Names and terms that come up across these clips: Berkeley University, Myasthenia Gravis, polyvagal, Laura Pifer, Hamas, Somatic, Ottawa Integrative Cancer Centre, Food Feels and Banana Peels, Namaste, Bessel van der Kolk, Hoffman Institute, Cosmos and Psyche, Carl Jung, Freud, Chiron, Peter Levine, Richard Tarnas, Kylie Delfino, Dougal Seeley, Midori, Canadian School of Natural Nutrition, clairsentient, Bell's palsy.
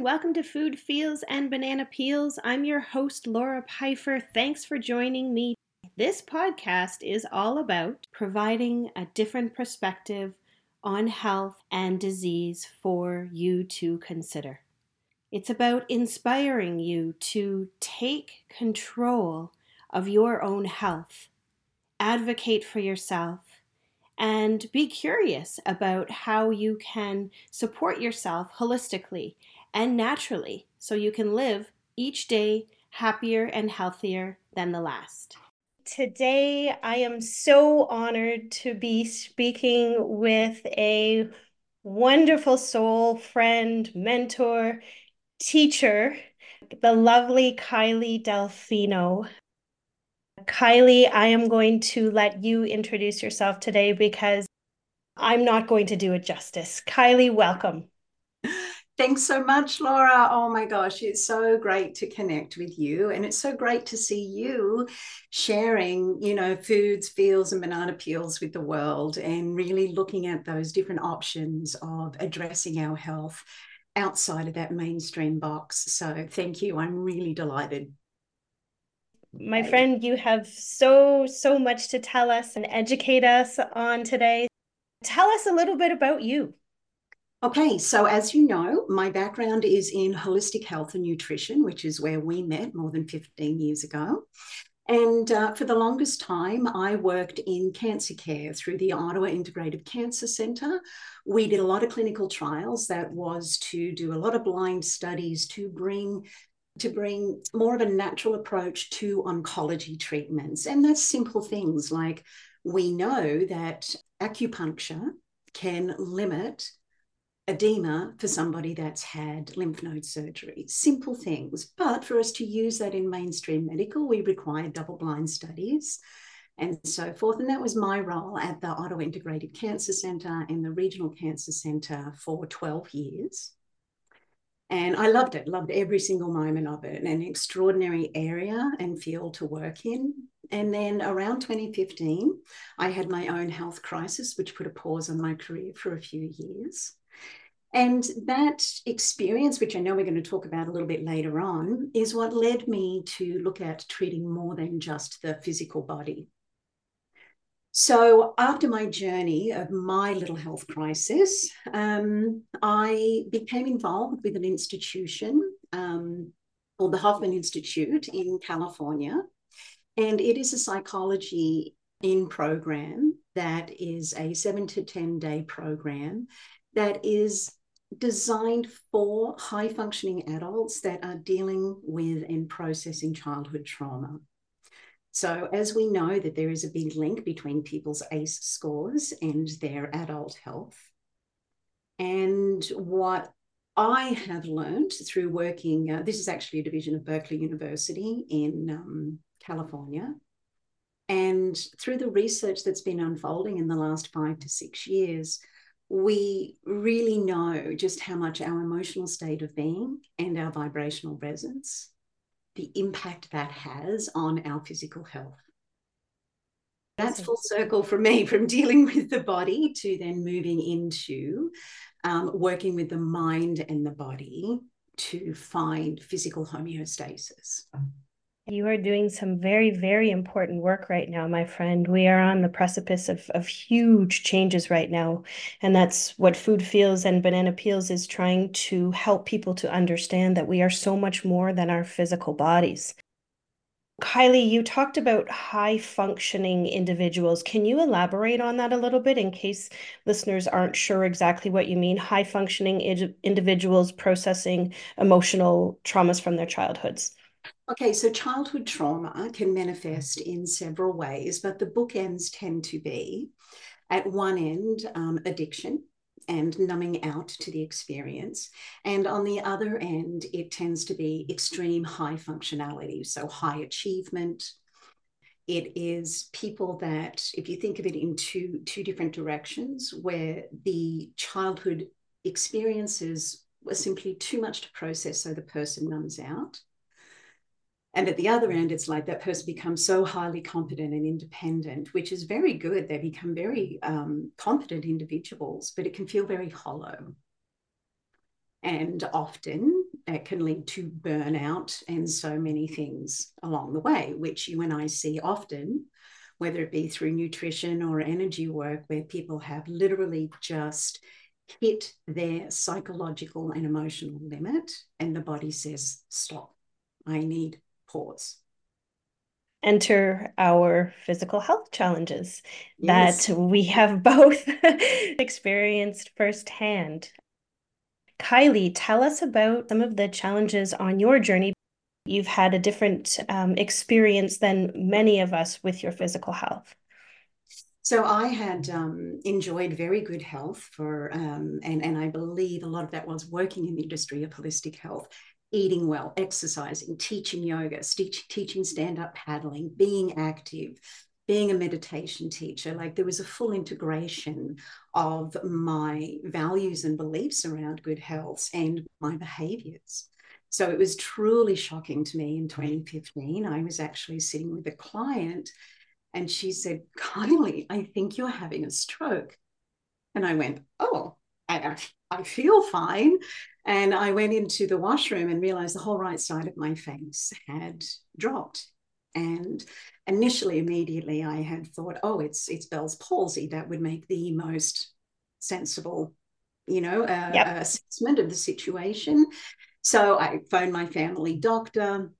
and welcome to Food Feels and Banana Peels. I'm your host, Laura Pifer. Thanks for joining me. This podcast is all about providing a different perspective on health and disease for you to consider. It's about inspiring you to take control of your own health, advocate for yourself, and be curious about how you can support yourself holistically and naturally so you can live each day happier and healthier than the last. Today, I am so honored to be speaking with a wonderful soul, friend, mentor, teacher, the lovely Kylie Delfino. Kylie, I am going to let you introduce yourself today because I'm not going to do it justice. Kylie, welcome. Thanks so much, Laura. Oh my gosh, it's so great to connect with you. And it's so great to see you sharing, foods, feels, and banana peels with the world and really looking at those different options of addressing our health outside of that mainstream box. So thank you. I'm really delighted. My friend, you have so much to tell us and educate us on today. Tell us a little bit about you. Okay, so as you know, my background is in holistic health and nutrition, which is where we met more than 15 years ago. And for the longest time, I worked in cancer care through the Ottawa Integrative Cancer Centre. We did a lot of clinical trials that was to do a lot of blind studies to bring more of a natural approach to oncology treatments. And that's simple things like we know that acupuncture can limit edema for somebody that's had lymph node surgery. Simple things. But for us to use that in mainstream medical, we require double-blind studies and so forth. And that was my role at the Ottawa Integrative Cancer Centre and the Regional Cancer Centre for 12 years. And I loved it, loved every single moment of it, an extraordinary area and field to work in. And then around 2015, I had my own health crisis, which put a pause on my career for a few years. And that experience, which I know we're going to talk about a little bit later on, is what led me to look at treating more than just the physical body. So after my journey of my little health crisis, I became involved with an institution called the Hoffman Institute in California. And it is a psychology in program that is a 7 to 10 day program that is designed for high functioning adults that are dealing with and processing childhood trauma. So as we know that there is a big link between people's ACE scores and their adult health. And what I have learned through working, this is actually a division of Berkeley University in California. And through the research that's been unfolding in the last 5 to 6 years, we really know just how much our emotional state of being and our vibrational resonance, the impact that has on our physical health. That's full circle for me, from dealing with the body to then moving into working with the mind and the body to find physical homeostasis. You are doing some very, very important work right now, my friend. We are on the precipice of huge changes right now. And that's what Food Feels and Banana Peels is trying to help people to understand, that we are so much more than our physical bodies. Kylie, you talked about high functioning individuals. Can you elaborate on that a little bit in case listeners aren't sure exactly what you mean? High functioning individuals processing emotional traumas from their childhoods. Okay, so childhood trauma can manifest in several ways, but the bookends tend to be, at one end, addiction and numbing out to the experience. And on the other end, it tends to be extreme high functionality, so high achievement. It is people that, if you think of it in two different directions, where the childhood experiences were simply too much to process, so the person numbs out. And at the other end, it's like that person becomes so highly competent and independent, which is very good. They become very competent individuals, but it can feel very hollow. And often can lead to burnout and so many things along the way, which you and I see often, whether it be through nutrition or energy work, where people have literally just hit their psychological and emotional limit, and the body says, stop, I need pause. Enter our physical health challenges that we have both experienced firsthand. Kylie, tell us about some of the challenges on your journey. You've had a different experience than many of us with your physical health. So I had enjoyed very good health for, and I believe a lot of that was working in the industry of holistic health, eating well, exercising, teaching yoga, teaching stand-up paddling, being active, being a meditation teacher. Like, there was a full integration of my values and beliefs around good health and my behaviors. So it was truly shocking to me in 2015. I was actually sitting with a client and she said, Kylie, I think you're having a stroke. And I went, oh, I feel fine. And I went into the washroom and realized the whole right side of my face had dropped. And initially, immediately, I had thought, oh, it's Bell's palsy. That would make the most sensible, assessment of the situation. So I phoned my family doctor,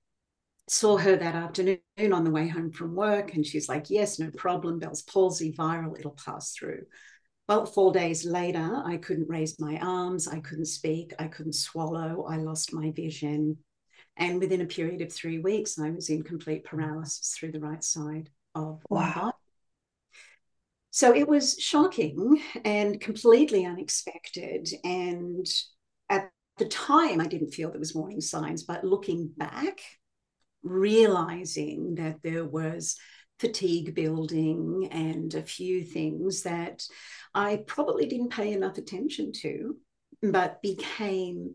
saw her that afternoon on the way home from work. And she's like, yes, no problem. Bell's palsy, viral, it'll pass through. Well, 4 days later, I couldn't raise my arms. I couldn't speak. I couldn't swallow. I lost my vision. And within a period of 3 weeks, I was in complete paralysis through the right side of my body. So it was shocking and completely unexpected. And at the time, I didn't feel there was warning signs, but looking back, realizing that there was fatigue building and a few things that I probably didn't pay enough attention to, but became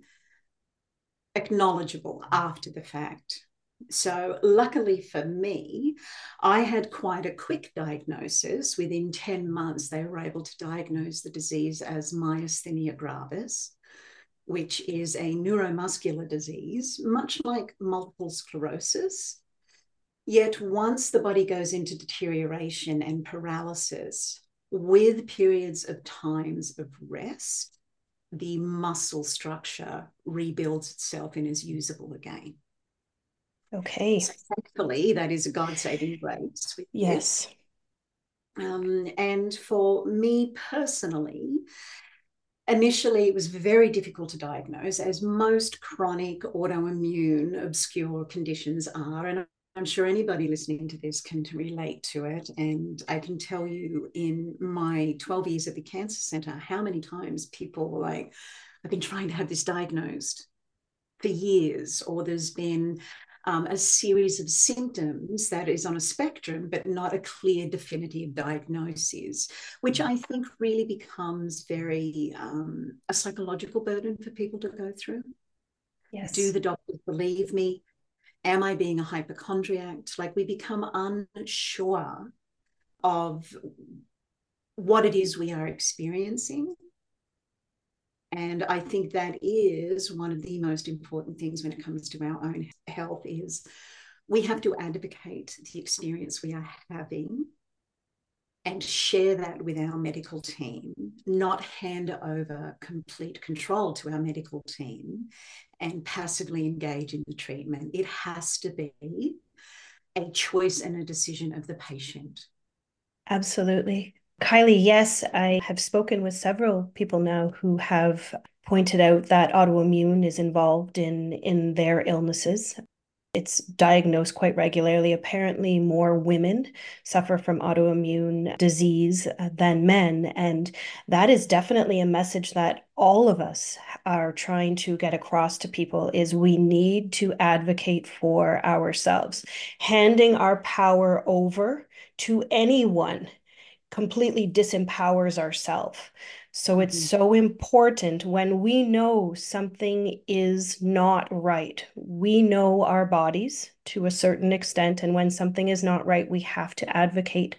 acknowledgeable after the fact. So luckily for me, I had quite a quick diagnosis. Within 10 months, they were able to diagnose the disease as myasthenia gravis, which is a neuromuscular disease, much like multiple sclerosis. Yet once the body goes into deterioration and paralysis, with periods of times of rest, the muscle structure rebuilds itself and is usable again. Okay. So thankfully, that is a God-saving grace. Yes. And for me personally, initially, it was very difficult to diagnose, as most chronic autoimmune obscure conditions are. And I'm sure anybody listening to this can relate to it. And I can tell you, in my 12 years at the Cancer Centre, how many times people were like, I've been trying to have this diagnosed for years, or there's been a series of symptoms that is on a spectrum, but not a clear definitive diagnosis, which I think really becomes very a psychological burden for people to go through. Yes. Do the doctors believe me? Am I being a hypochondriac? Like, we become unsure of what it is we are experiencing. And I think that is one of the most important things when it comes to our own health, is we have to advocate the experience we are having and share that with our medical team, not hand over complete control to our medical team and passively engage in the treatment. It has to be a choice and a decision of the patient. Absolutely. Kylie, yes, I have spoken with several people now who have pointed out that autoimmune is involved in their illnesses. It's diagnosed quite regularly. Apparently, more women suffer from autoimmune disease than men. And that is definitely a message that all of us are trying to get across to people, is we need to advocate for ourselves. Handing our power over to anyone completely disempowers ourselves. So it's so important, when we know something is not right, we know our bodies to a certain extent. And when something is not right, we have to advocate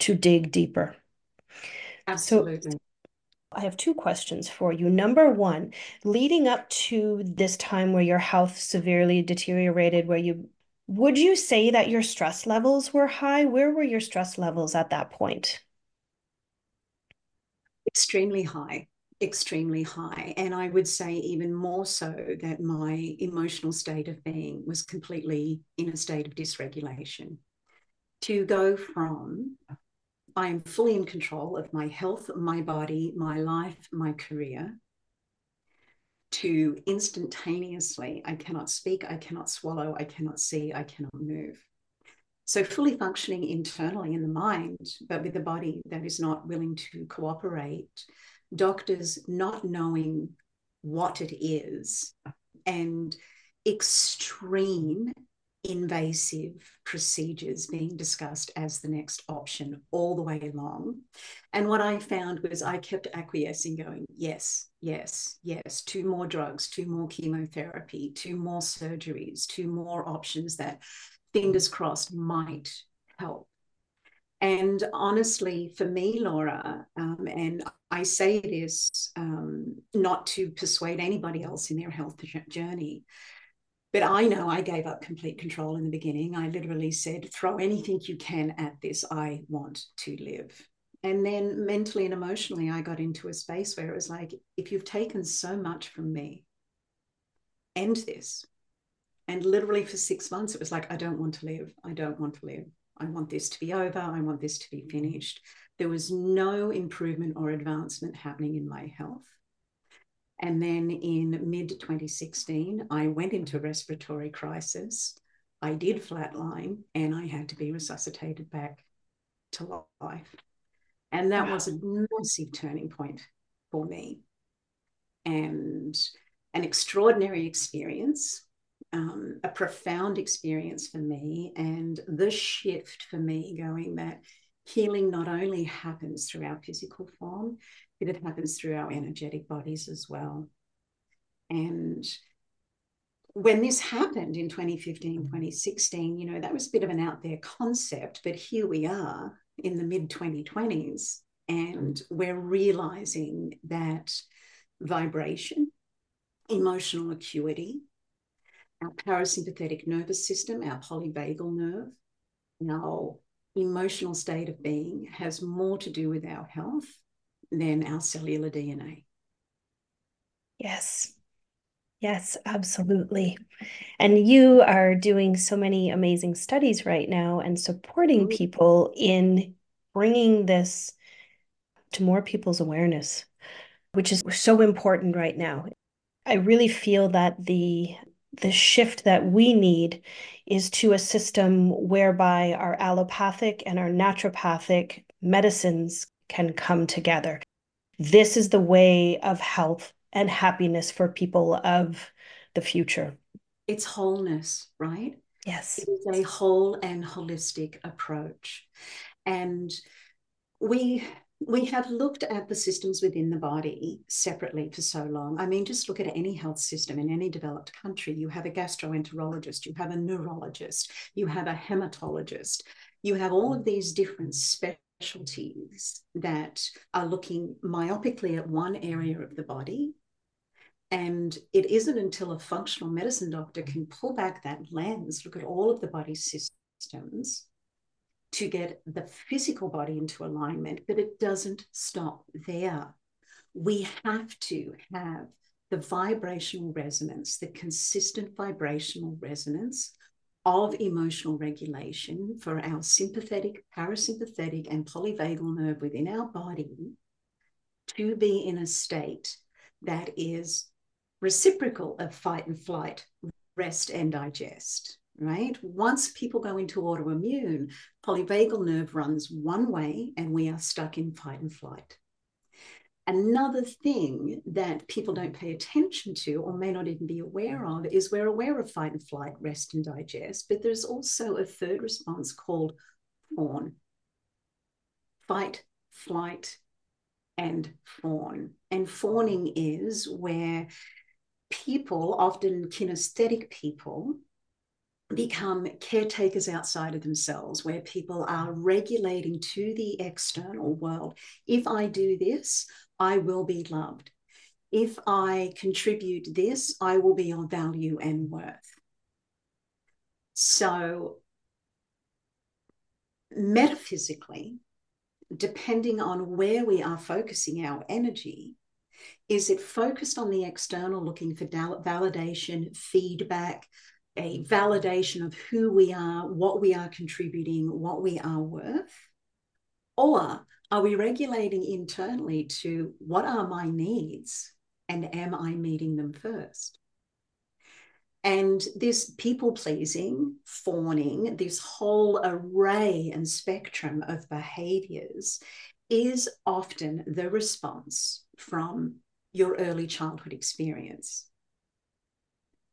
to dig deeper. Absolutely. So I have two questions for you. Number one, leading up to this time where your health severely deteriorated, would you say that your stress levels were high? Where were your stress levels at that point? Extremely high. And I would say even more so that my emotional state of being was completely in a state of dysregulation. To go from, I am fully in control of my health, my body, my life, my career, to instantaneously, I cannot speak, I cannot swallow, I cannot see, I cannot move. So fully functioning internally in the mind, but with the body that is not willing to cooperate, doctors not knowing what it is, and extreme invasive procedures being discussed as the next option all the way along. And what I found was I kept acquiescing, going, yes, yes, yes, 2 more drugs, 2 more chemotherapy, 2 more surgeries, 2 more options that, fingers crossed, might help. And honestly, for me, Laura, and I say this not to persuade anybody else in their health journey, but I know I gave up complete control in the beginning. I literally said, throw anything you can at this. I want to live. And then mentally and emotionally, I got into a space where it was like, if you've taken so much from me, end this. And literally for 6 months, it was like, I don't want to live. I don't want to live. I want this to be over. I want this to be finished. There was no improvement or advancement happening in my health. And then in mid-2016, I went into a respiratory crisis. I did flatline and I had to be resuscitated back to life. And that was a massive turning point for me and an extraordinary experience. A profound experience for me, and the shift for me going that healing not only happens through our physical form, but it happens through our energetic bodies as well. And when this happened in 2015, 2016, you know, that was a bit of an out there concept, but here we are in the mid-2020s, and we're realizing that vibration, emotional acuity, our parasympathetic nervous system, our polyvagal nerve, our emotional state of being has more to do with our health than our cellular DNA. Yes. Yes, absolutely. And you are doing so many amazing studies right now and supporting people in bringing this to more people's awareness, which is so important right now. I really feel that the shift that we need is to a system whereby our allopathic and our naturopathic medicines can come together. This is the way of health and happiness for people of the future. It's wholeness, right? Yes. It is a whole and holistic approach. And we have looked at the systems within the body separately for so long. I mean, just look at any health system in any developed country. You have a gastroenterologist, you have a neurologist, you have a hematologist, you have all of these different specialties that are looking myopically at one area of the body. And it isn't until a functional medicine doctor can pull back that lens, look at all of the body systems, to get the physical body into alignment, but it doesn't stop there. We have to have the vibrational resonance, the consistent vibrational resonance of emotional regulation for our sympathetic, parasympathetic, and polyvagal nerve within our body to be in a state that is reciprocal of fight and flight, rest and digest. Right? Once people go into autoimmune, polyvagal nerve runs one way and we are stuck in fight and flight. Another thing that people don't pay attention to or may not even be aware of is we're aware of fight and flight, rest and digest, but there's also a third response called fawn. Fight, flight, and fawn. And fawning is where people, often kinesthetic people, become caretakers outside of themselves, where people are regulating to the external world. If I do this, I will be loved. If I contribute this, I will be of value and worth. So metaphysically, depending on where we are focusing our energy, is it focused on the external, looking for validation, feedback, a validation of who we are, what we are contributing, what we are worth? Or are we regulating internally to what are my needs and am I meeting them first? And this people-pleasing, fawning, this whole array and spectrum of behaviors is often the response from your early childhood experience.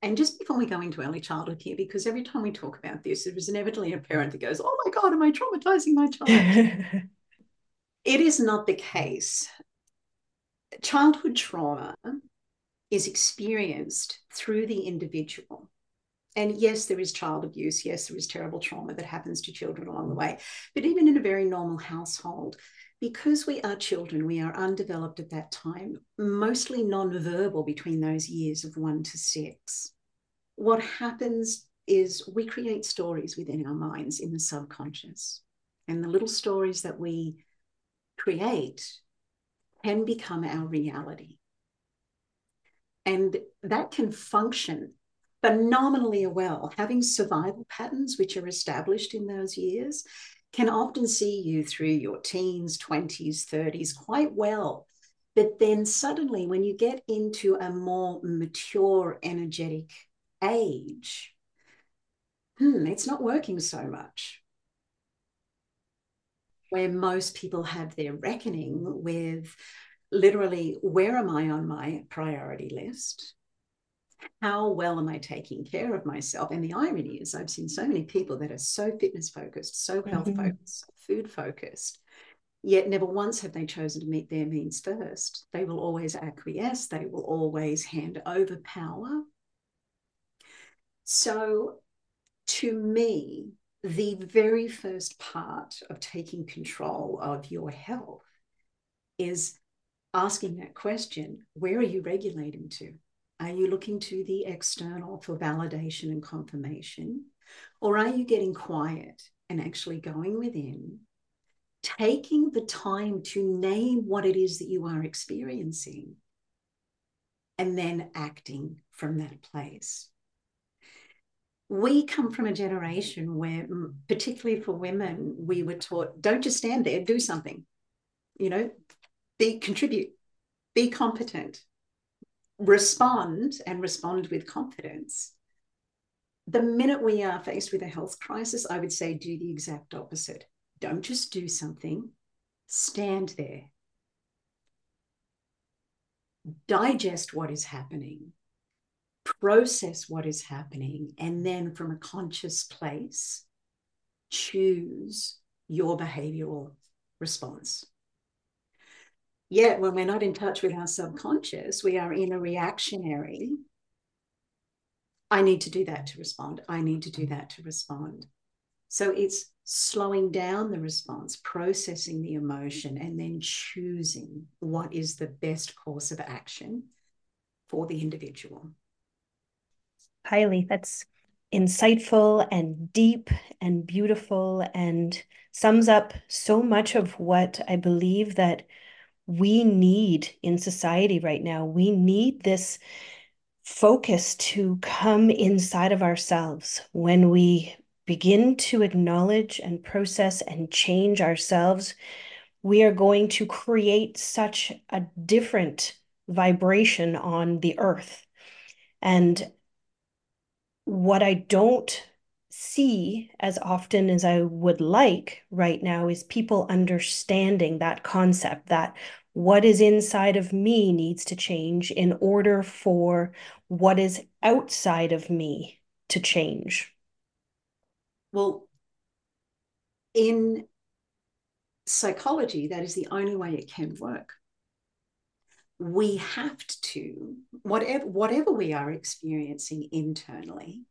And just before we go into early childhood here, because every time we talk about this, it was inevitably a parent that goes, oh my God, am I traumatizing my child? It is not the case. Childhood trauma is experienced through the individual. And yes, there is child abuse. Yes, there is terrible trauma that happens to children along the way. But even in a very normal household, because we are children, we are undeveloped at that time, mostly nonverbal between those years of 1 to 6. What happens is we create stories within our minds in the subconscious. And the little stories that we create can become our reality. And that can function phenomenally well. Having survival patterns which are established in those years can often see you through your teens, 20s, 30s quite well. But then suddenly when you get into a more mature, energetic age, it's not working so much. Where most people have their reckoning with literally, where am I on my priority list? How well am I taking care of myself? And the irony is I've seen so many people that are so fitness focused, so health focused, so food focused, yet never once have they chosen to meet their needs first. They will always acquiesce. They will always hand over power. So to me, the very first part of taking control of your health is asking that question, where are you regulating to? Are you looking to the external for validation and confirmation? Or are you getting quiet and actually going within, taking the time to name what it is that you are experiencing, and then acting from that place? We come from a generation where, particularly for women, we were taught, don't just stand there, do something, you know, contribute, be competent, respond with confidence. The minute we are faced with a health crisis, I would say do the exact opposite. Don't just do something, stand there. Digest what is happening, process what is happening, and then from a conscious place, choose your behavioral response. Yet when we're not in touch with our subconscious, we are in a reactionary, I need to do that to respond. I need to do that to respond. So it's slowing down the response, processing the emotion, and then choosing what is the best course of action for the individual. Kylie, that's insightful and deep and beautiful and sums up so much of what I believe that we need in society right now. We need this focus to come inside of ourselves. When we begin to acknowledge and process and change ourselves, we are going to create such a different vibration on the earth. And what I don't see as often as I would like right now is people understanding that concept, that what is inside of me needs to change in order for what is outside of me to change. Well, in psychology, that is the only way it can work. We have to, whatever we are experiencing internally,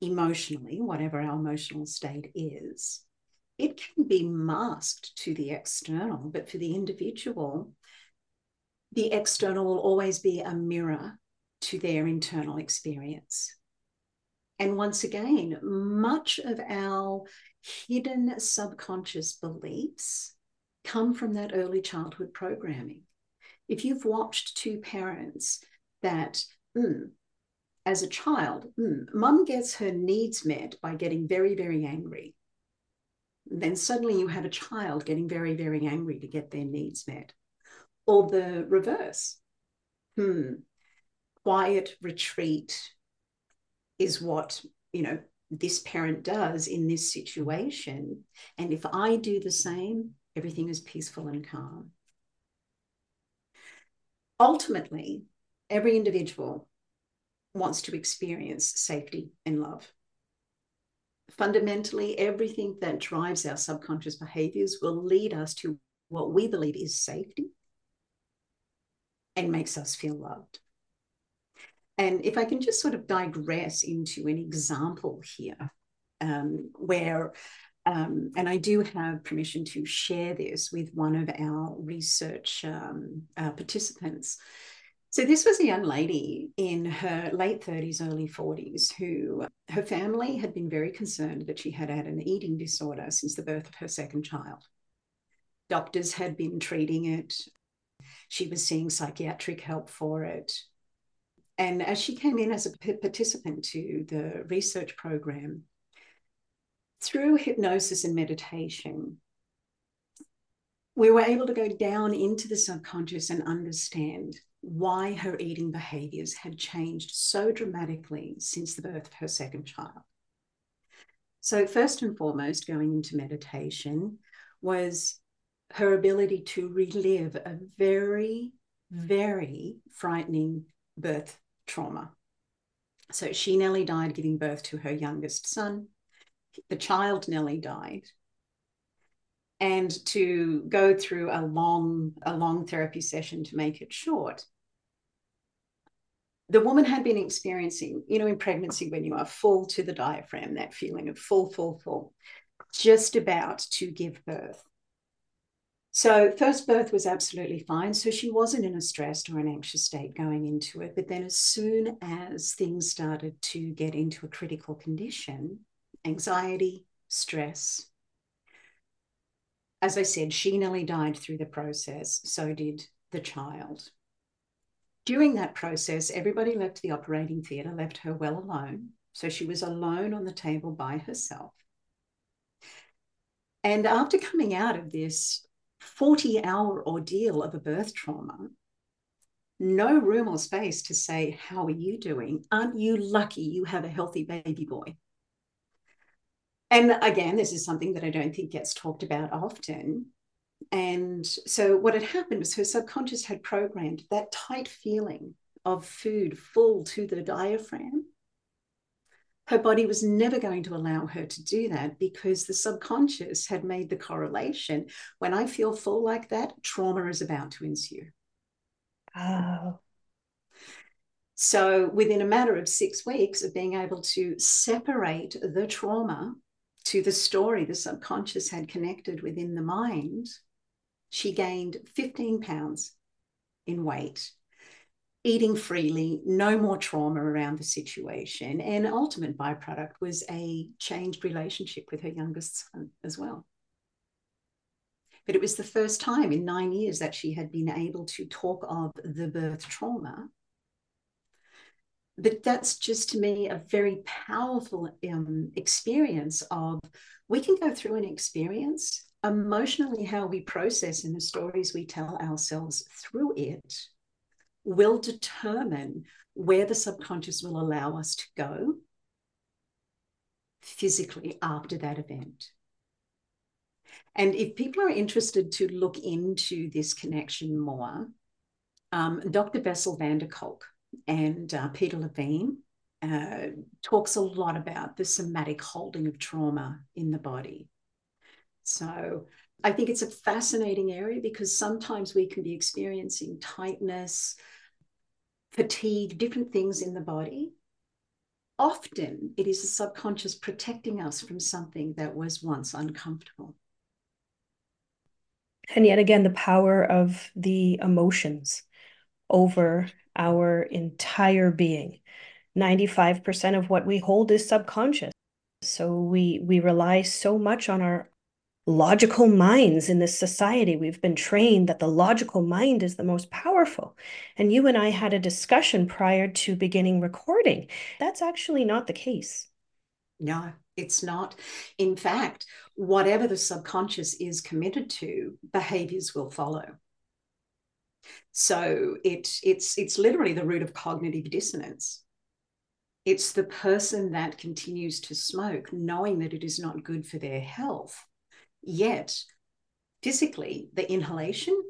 emotionally, whatever our emotional state is, it can be masked to the external, but for the individual, the external will always be a mirror to their internal experience. And once again, much of our hidden subconscious beliefs come from that early childhood programming. If you've watched two parents that, as a child, mum gets her needs met by getting very, very angry. Then suddenly you have a child getting very, very angry to get their needs met. Or the reverse. Quiet retreat is what, you know, this parent does in this situation. And if I do the same, everything is peaceful and calm. Ultimately, every individual wants to experience safety and love. Fundamentally, everything that drives our subconscious behaviors will lead us to what we believe is safety and makes us feel loved. And if I can just sort of digress into an example here where, and I do have permission to share this with one of our research participants. So this was a young lady in her late 30s, early 40s, who her family had been very concerned that she had had an eating disorder since the birth of her second child. Doctors had been treating it. She was seeing psychiatric help for it. And as she came in as a participant to the research program, through hypnosis and meditation, we were able to go down into the subconscious and understand why her eating behaviors had changed so dramatically since the birth of her second child. So first and foremost, going into meditation was her ability to relive a very, very frightening birth trauma. So she, Nellie, died giving birth to her youngest son. The child, Nellie, died. And to go through a long therapy session to make it short, the woman had been experiencing, you know, in pregnancy when you are full to the diaphragm, that feeling of full, just about to give birth. So first birth was absolutely fine. So she wasn't in a stressed or an anxious state going into it. But then as soon as things started to get into a critical condition, anxiety, stress, as I said, she nearly died through the process, so did the child. During that process, everybody left the operating theatre, left her well alone. So she was alone on the table by herself. And after coming out of this 40-hour ordeal of a birth trauma, no room or space to say, how are you doing? Aren't you lucky you have a healthy baby boy? And again, this is something that I don't think gets talked about often. And so what had happened was her subconscious had programmed that tight feeling of food full to the diaphragm. Her body was never going to allow her to do that because the subconscious had made the correlation. When I feel full like that, trauma is about to ensue. Oh. So within a matter of 6 weeks of being able to separate the trauma to the story the subconscious had connected within the mind, she gained 15 pounds in weight, eating freely, no more trauma around the situation. And ultimate byproduct was a changed relationship with her youngest son as well. But it was the first time in 9 years that she had been able to talk of the birth trauma. But that's just, to me, a very powerful experience of, we can go through an experience, emotionally how we process and the stories we tell ourselves through it will determine where the subconscious will allow us to go physically after that event. And if people are interested to look into this connection more, Dr. Bessel van der Kolk and Peter Levine talks a lot about the somatic holding of trauma in the body. So I think it's a fascinating area because sometimes we can be experiencing tightness, fatigue, different things in the body. Often it is the subconscious protecting us from something that was once uncomfortable. And yet again, the power of the emotions over our entire being. 95% of what we hold is subconscious. So we rely so much on our logical minds in this society. We've been trained that the logical mind is the most powerful. And you and I had a discussion prior to beginning recording. That's actually not the case. No, it's not. In fact, whatever the subconscious is committed to, behaviors will follow. So it's literally the root of cognitive dissonance. It's the person that continues to smoke, knowing that it is not good for their health. Yet, physically, the inhalation,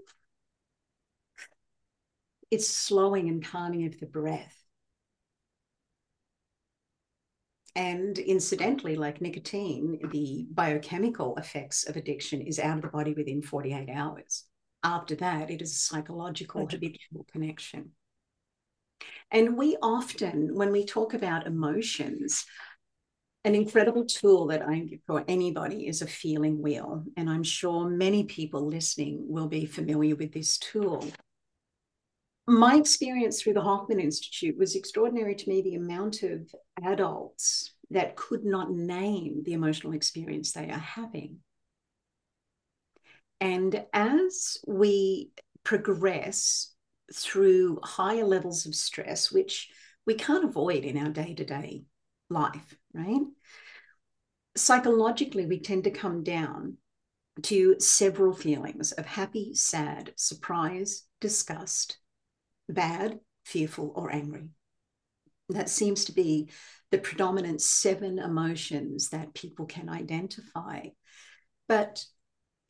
it's slowing and calming of the breath. And incidentally, like nicotine, the biochemical effects of addiction is out of the body within 48 hours. After that, it is a psychological habitual connection. And we often, when we talk about emotions, an incredible tool that I give for anybody is a feeling wheel. And I'm sure many people listening will be familiar with this tool. My experience through the Hoffman Institute was extraordinary to me, the amount of adults that could not name the emotional experience they are having. And as we progress through higher levels of stress, which we can't avoid in our day-to-day life, right? Psychologically, we tend to come down to several feelings of happy, sad, surprise, disgust, bad, fearful, or angry. That seems to be the predominant 7 emotions that people can identify. But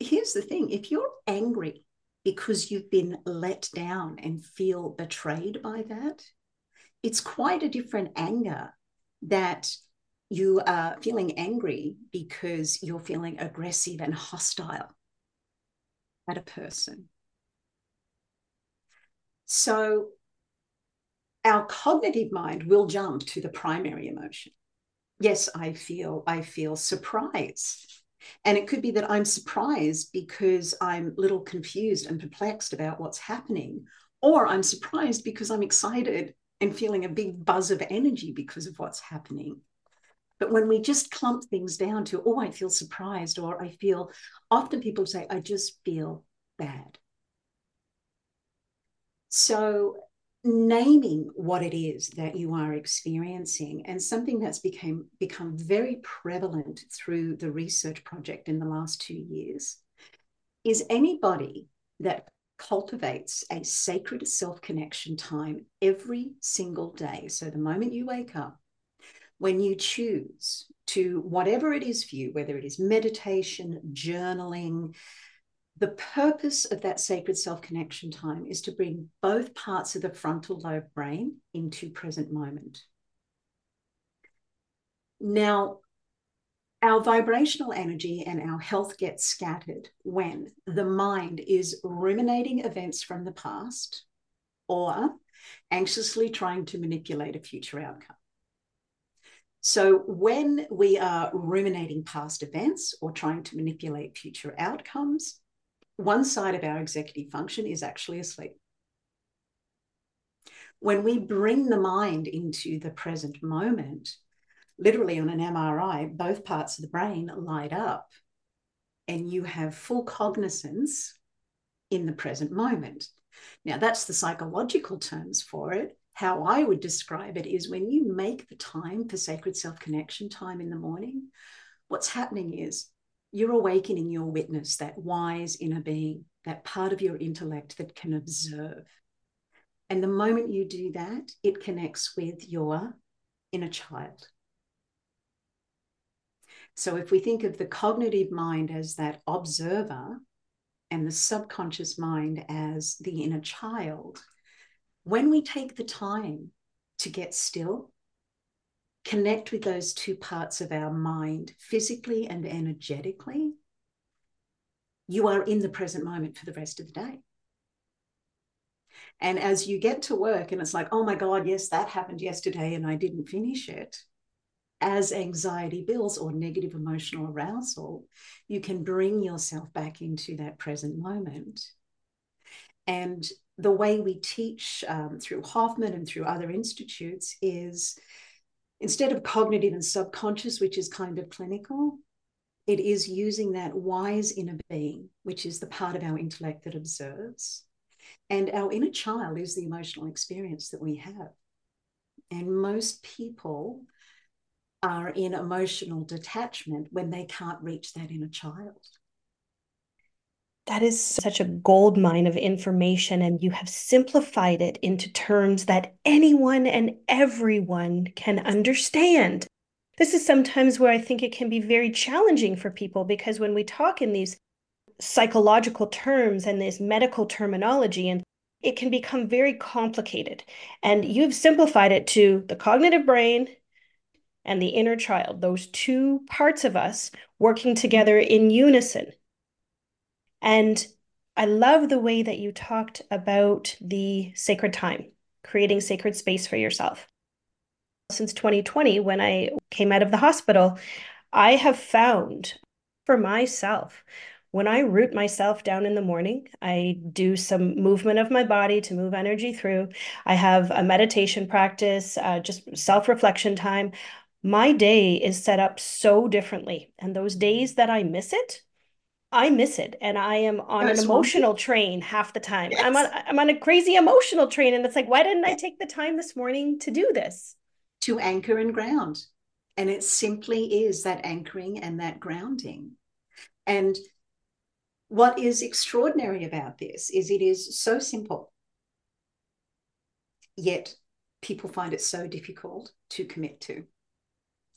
here's the thing, if you're angry because you've been let down and feel betrayed by that, it's quite a different anger that you are feeling angry because you're feeling aggressive and hostile at a person. So our cognitive mind will jump to the primary emotion. Yes, I feel surprise. And it could be that I'm surprised because I'm a little confused and perplexed about what's happening, or I'm surprised because I'm excited and feeling a big buzz of energy because of what's happening. But when we just clump things down to, oh, I feel surprised, or I feel, often people say, I just feel bad. So naming what it is that you are experiencing, and something that's become very prevalent through the research project in the last 2 years, is anybody that cultivates a sacred self-connection time every single day. So the moment you wake up, when you choose to, whatever it is for you, whether it is meditation, journaling, the purpose of that sacred self-connection time is to bring both parts of the frontal lobe brain into present moment. Now, our vibrational energy and our health gets scattered when the mind is ruminating events from the past or anxiously trying to manipulate a future outcome. So when we are ruminating past events or trying to manipulate future outcomes, one side of our executive function is actually asleep. When we bring the mind into the present moment, literally on an MRI, both parts of the brain light up and you have full cognizance in the present moment. Now, that's the psychological terms for it. How I would describe it is when you make the time for sacred self-connection time in the morning, what's happening is you're awakening your witness, that wise inner being, that part of your intellect that can observe. And the moment you do that, it connects with your inner child. So if we think of the cognitive mind as that observer and the subconscious mind as the inner child, when we take the time to get still, connect with those two parts of our mind, physically and energetically, you are in the present moment for the rest of the day. And as you get to work and it's like, oh my God, yes, that happened yesterday and I didn't finish it. As anxiety builds or negative emotional arousal, you can bring yourself back into that present moment. And the way we teach through Hoffman and through other institutes is, instead of cognitive and subconscious, which is kind of clinical, it is using that wise inner being, which is the part of our intellect that observes. And our inner child is the emotional experience that we have. And most people are in emotional detachment when they can't reach that inner child. That is such a goldmine of information, and you have simplified it into terms that anyone and everyone can understand. This is sometimes where I think it can be very challenging for people, because when we talk in these psychological terms and this medical terminology, and it can become very complicated. And you've simplified it to the cognitive brain and the inner child, those two parts of us working together in unison. And I love the way that you talked about the sacred time, creating sacred space for yourself. Since 2020, when I came out of the hospital, I have found for myself, when I root myself down in the morning, I do some movement of my body to move energy through. I have a meditation practice, just self-reflection time. My day is set up so differently. And those days that I miss it, and I am on an emotional train half the time. Yes. I'm on a crazy emotional train, and it's like, why didn't I take the time this morning to do this? To anchor and ground. And it simply is that anchoring and that grounding. And what is extraordinary about this is it is so simple, yet people find it so difficult to commit to.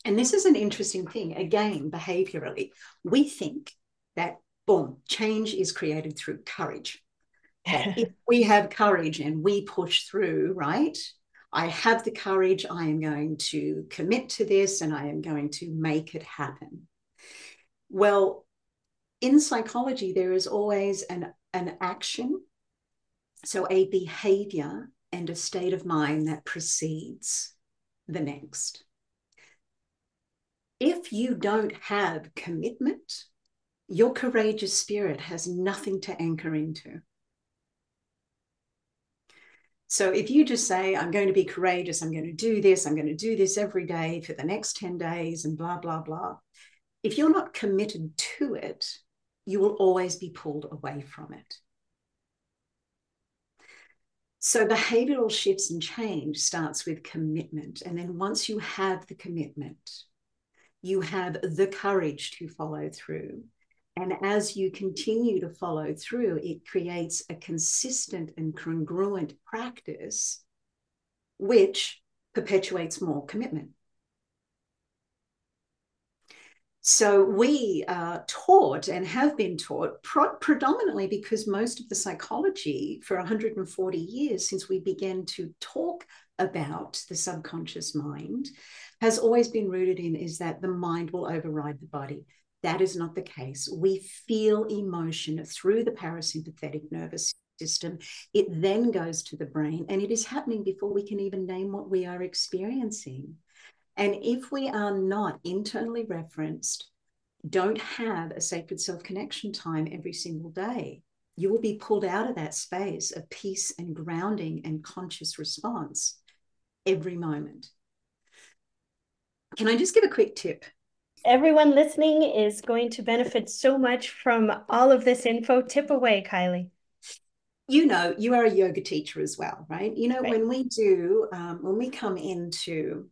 And this is an interesting thing, again, behaviorally. We think that boom, change is created through courage. If we have courage and we push through, right? I have the courage, I am going to commit to this, and I am going to make it happen. Well, in psychology, there is always an action, so a behavior and a state of mind that precedes the next. If you don't have commitment, your courageous spirit has nothing to anchor into. So if you just say, I'm going to be courageous, I'm going to do this every day for the next 10 days and blah, blah, blah. If you're not committed to it, you will always be pulled away from it. So behavioral shifts and change starts with commitment. And then once you have the commitment, you have the courage to follow through. And as you continue to follow through, it creates a consistent and congruent practice, which perpetuates more commitment. So we are taught and have been taught predominantly because most of the psychology for 140 years since we began to talk about the subconscious mind has always been rooted in is that the mind will override the body. That is not the case. We feel emotion through the parasympathetic nervous system. It then goes to the brain, and it is happening before we can even name what we are experiencing. And if we are not internally referenced, don't have a sacred self-connection time every single day, you will be pulled out of that space of peace and grounding and conscious response every moment. Can I just give a quick tip? Everyone listening is going to benefit so much from all of this info. Tip away, Kylie. You know, you are a yoga teacher as well, right? You know, right. When we do, when we come into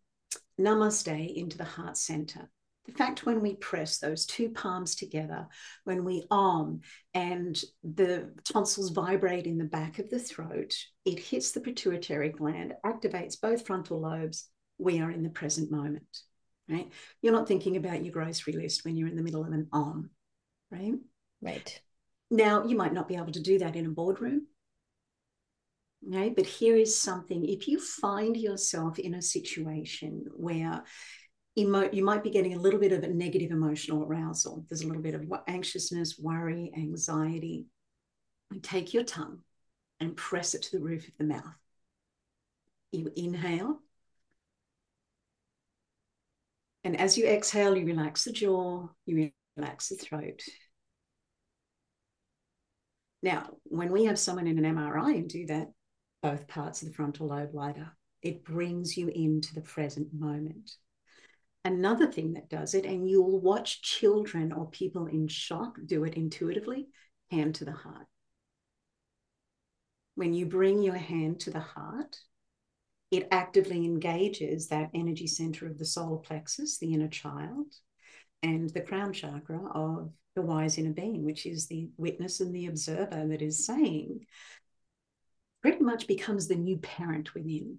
Namaste, into the heart center, the fact when we press those two palms together, when we Om and the tonsils vibrate in the back of the throat, it hits the pituitary gland, activates both frontal lobes. We are in the present moment. Right? You're not thinking about your grocery list when you're in the middle of an Om, right? Right. Now, you might not be able to do that in a boardroom, right? But here is something. If you find yourself in a situation where you might be getting a little bit of a negative emotional arousal, there's a little bit of anxiousness, worry, anxiety, you take your tongue and press it to the roof of the mouth. You inhale. And as you exhale, you relax the jaw, you relax the throat. Now, when we have someone in an MRI and do that, both parts of the frontal lobe light up. It brings you into the present moment. Another thing that does it, and you'll watch children or people in shock do it intuitively, hand to the heart. When you bring your hand to the heart, it actively engages that energy center of the solar plexus, the inner child, and the crown chakra of the wise inner being, which is the witness and the observer that is saying, pretty much becomes the new parent within.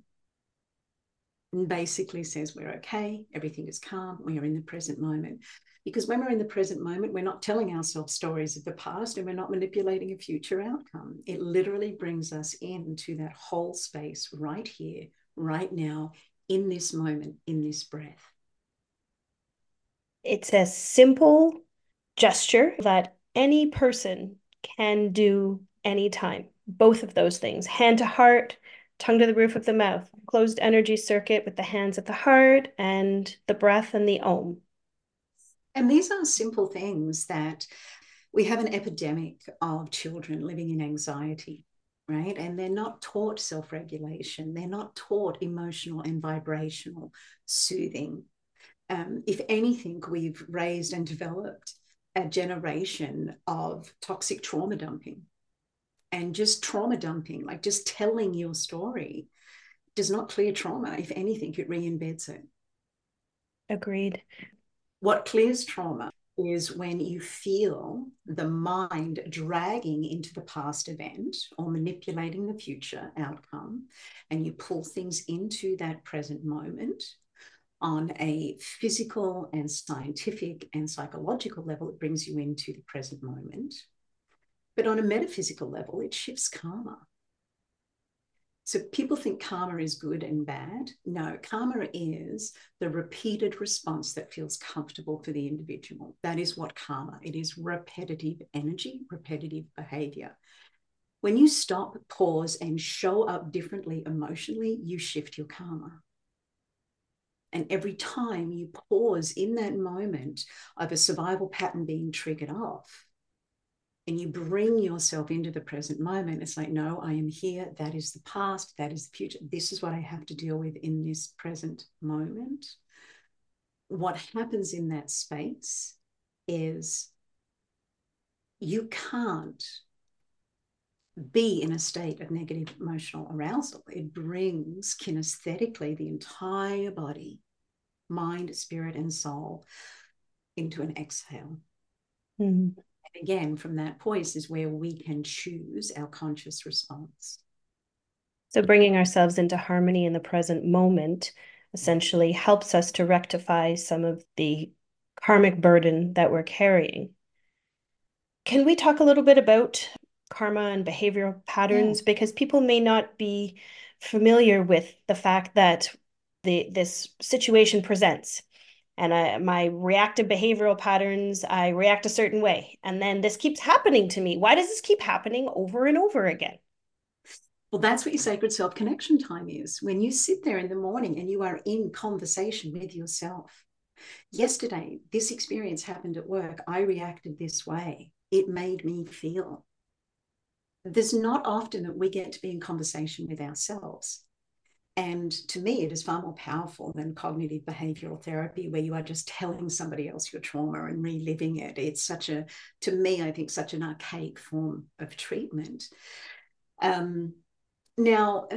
And basically says, we're okay, everything is calm, we are in the present moment. Because when we're in the present moment, we're not telling ourselves stories of the past and we're not manipulating a future outcome. It literally brings us into that whole space right here, right now, in this moment, in this breath. It's a simple gesture that any person can do anytime. Both of those things, hand to heart, tongue to the roof of the mouth, closed energy circuit with the hands at the heart and the breath and the om. And these are simple things that we have an epidemic of children living in anxiety, right? And they're not taught self-regulation. They're not taught emotional and vibrational soothing. If anything, we've raised and developed a generation of toxic trauma dumping. And just trauma dumping, like just telling your story, does not clear trauma. If anything, it re-embeds it. Agreed. What clears trauma is when you feel the mind dragging into the past event or manipulating the future outcome, and you pull things into that present moment. On a physical and scientific and psychological level, it brings you into the present moment. But on a metaphysical level, it shifts karma. So people think karma is good and bad. No, karma is the repeated response that feels comfortable for the individual. That is what karma, it is repetitive energy, repetitive behavior. When you stop, pause, and show up differently emotionally, you shift your karma. And every time you pause in that moment of a survival pattern being triggered off, and you bring yourself into the present moment, it's like, no, I am here. That is the past. That is the future. This is what I have to deal with in this present moment. What happens in that space is you can't be in a state of negative emotional arousal. It brings kinesthetically the entire body, mind, spirit, and soul into an exhale. Mm-hmm. Again, from that point is where we can choose our conscious response. So bringing ourselves into harmony in the present moment essentially helps us to rectify some of the karmic burden that we're carrying. Can we talk a little bit about karma and behavioral patterns? Yeah. Because people may not be familiar with the fact that this situation presents. And my reactive behavioral patterns, I react a certain way. And then this keeps happening to me. Why does this keep happening over and over again? Well, that's what your sacred self-connection time is. When you sit there in the morning and you are in conversation with yourself. Yesterday, this experience happened at work. I reacted this way. It made me feel. There's not often that we get to be in conversation with ourselves. And to me, it is far more powerful than cognitive behavioral therapy, where you are just telling somebody else your trauma and reliving it. It's such a, to me, I think, such an archaic form of treatment. Now,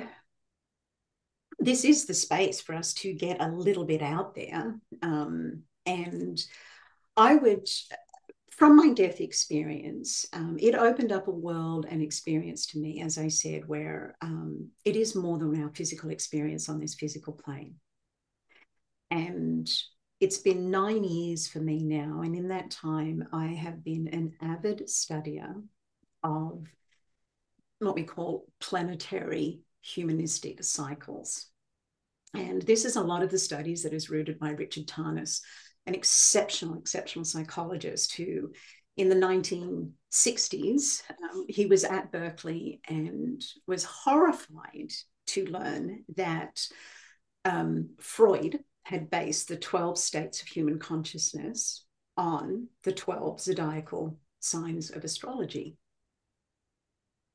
this is the space for us to get a little bit out there. And I would, from my death experience, it opened up a world and experience to me, as I said, where it is more than our physical experience on this physical plane. And it's been 9 years for me now. And in that time, I have been an avid studier of what we call planetary humanistic cycles. And this is a lot of the studies that is rooted by Richard Tarnas, an exceptional psychologist who in the 1960s, he was at Berkeley and was horrified to learn that Freud had based the 12 states of human consciousness on the 12 zodiacal signs of astrology.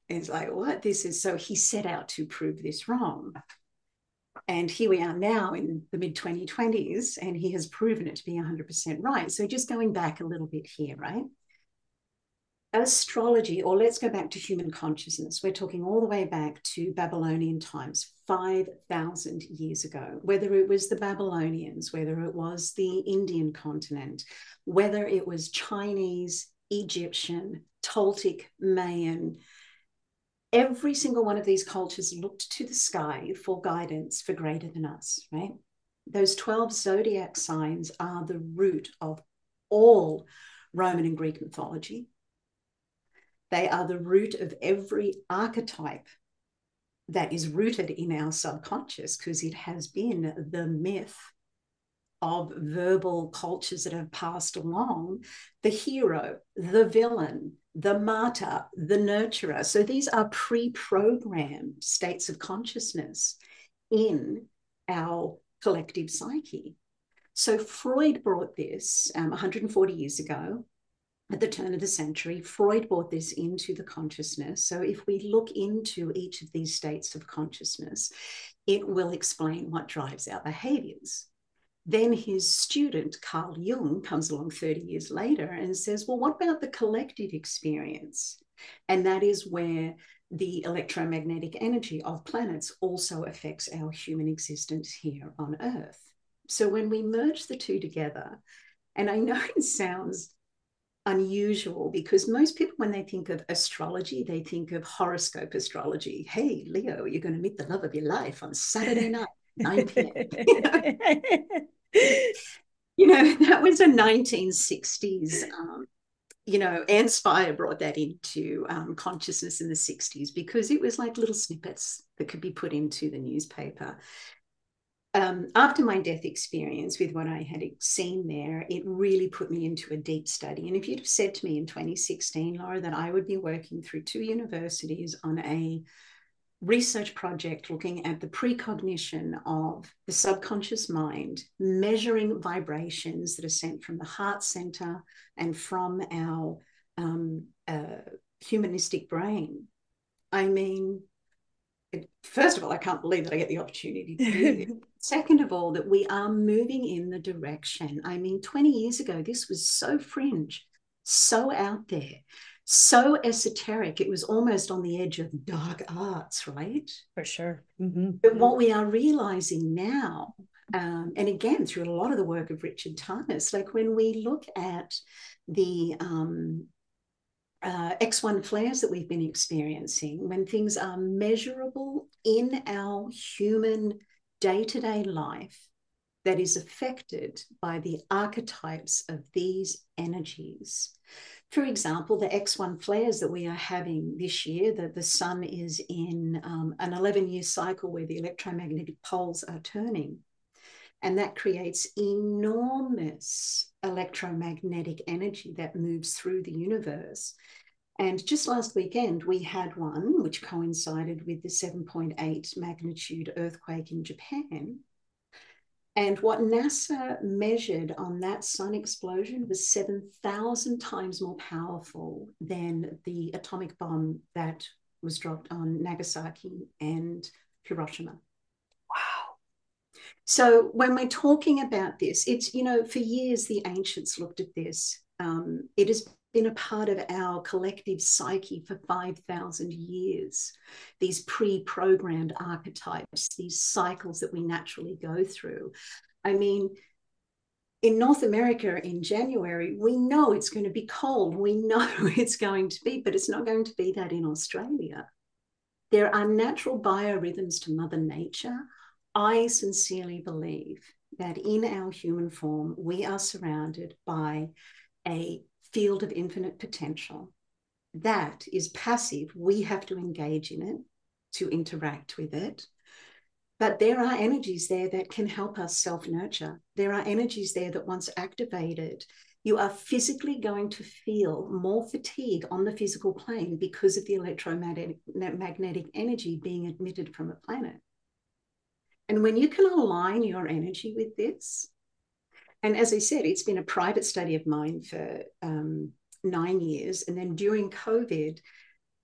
It's like, what? This is, so he set out to prove this wrong. And here we are now in the mid-2020s, and he has proven it to be 100% right. So just going back a little bit here, right? Astrology, or let's go back to human consciousness. We're talking all the way back to Babylonian times, 5,000 years ago, whether it was the Babylonians, whether it was the Indian continent, whether it was Chinese, Egyptian, Toltec, Mayan. Every single one of these cultures looked to the sky for guidance for greater than us, right? Those 12 zodiac signs are the root of all Roman and Greek mythology. They are the root of every archetype that is rooted in our subconscious, because it has been the myth of verbal cultures that have passed along, the hero, the villain, the martyr, the nurturer. So these are pre-programmed states of consciousness in our collective psyche. So Freud brought this 140 years ago, at the turn of the century, Freud brought this into the consciousness. So if we look into each of these states of consciousness, it will explain what drives our behaviors. Then his student, Carl Jung, comes along 30 years later and says, well, what about the collective experience? And that is where the electromagnetic energy of planets also affects our human existence here on Earth. So when we merge the two together, and I know it sounds unusual, because most people, when they think of astrology, they think of horoscope astrology. Hey, Leo, you're going to meet the love of your life on Saturday night. 9 p.m. You know, that was a 1960s, you know, Anne Spire brought that into consciousness in the 60s, because it was like little snippets that could be put into the newspaper. After my death experience with what I had seen there, it really put me into a deep study. And if you'd have said to me in 2016, Laura, that I would be working through two universities on a research project looking at the precognition of the subconscious mind, measuring vibrations that are sent from the heart center and from our humanistic brain. I mean, first of all, I can't believe that I get the opportunity to do it. Second of all, that we are moving in the direction. I mean, 20 years ago, this was so fringe, so out there, so esoteric. It was almost on the edge of dark arts, right? For sure. Mm-hmm. But what we are realizing now, and again, through a lot of the work of Richard Tarnas, like when we look at the X1 flares that we've been experiencing, when things are measurable in our human day-to-day life that is affected by the archetypes of these energies. For example, the X1 flares that we are having this year, that the sun is in an 11-year cycle where the electromagnetic poles are turning. And that creates enormous electromagnetic energy that moves through the universe. And just last weekend, we had one which coincided with the 7.8 magnitude earthquake in Japan. And what NASA measured on that sun explosion was 7,000 times more powerful than the atomic bomb that was dropped on Nagasaki and Hiroshima. Wow. So when we're talking about this, it's, you know, for years, the ancients looked at this. It has been a part of our collective psyche for 5,000 years, these pre-programmed archetypes, these cycles that we naturally go through. I mean, in North America in January, we know it's going to be cold. We know it's going to be, but it's not going to be that in Australia. There are natural biorhythms to Mother Nature. I sincerely believe that in our human form, we are surrounded by a field of infinite potential that is passive. We have to engage in it to interact with it. But there are energies there that can help us self-nurture. There are energies there that once activated, you are physically going to feel more fatigue on the physical plane because of the electromagnetic energy being emitted from a planet. And when you can align your energy with this, and as I said, it's been a private study of mine for 9 years. And then during COVID,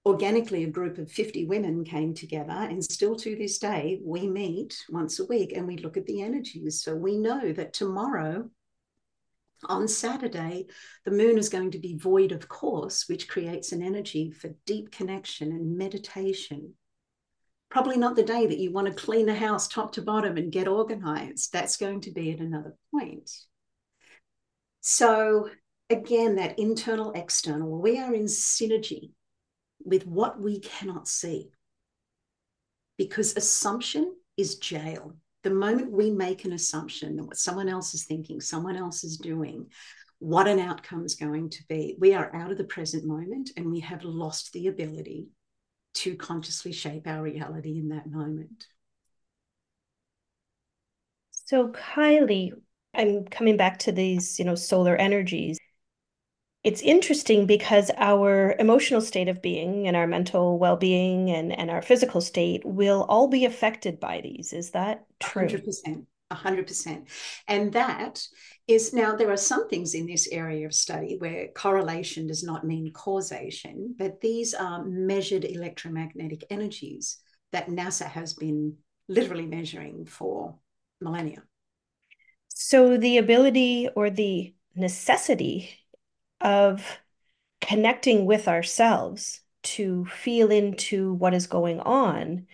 organically, a group of 50 women came together, and still to this day, we meet once a week and we look at the energies. So we know that tomorrow, on Saturday, the moon is going to be void of course, which creates an energy for deep connection and meditation. Probably not the day that you want to clean the house top to bottom and get organized. That's going to be at another point. So again, that internal, external, we are in synergy with what we cannot see, because assumption is jail. The moment we make an assumption that what someone else is thinking, someone else is doing, what an outcome is going to be, we are out of the present moment, and we have lost the ability to consciously shape our reality in that moment. So Kylie, I'm coming back to these, solar energies. It's interesting because our emotional state of being and our mental well-being and our physical state will all be affected by these. Is that true? 100%. 100%. And that is, now there are some things in this area of study where correlation does not mean causation, but these are measured electromagnetic energies that NASA has been literally measuring for millennia. So the ability or the necessity of connecting with ourselves to feel into what is going on,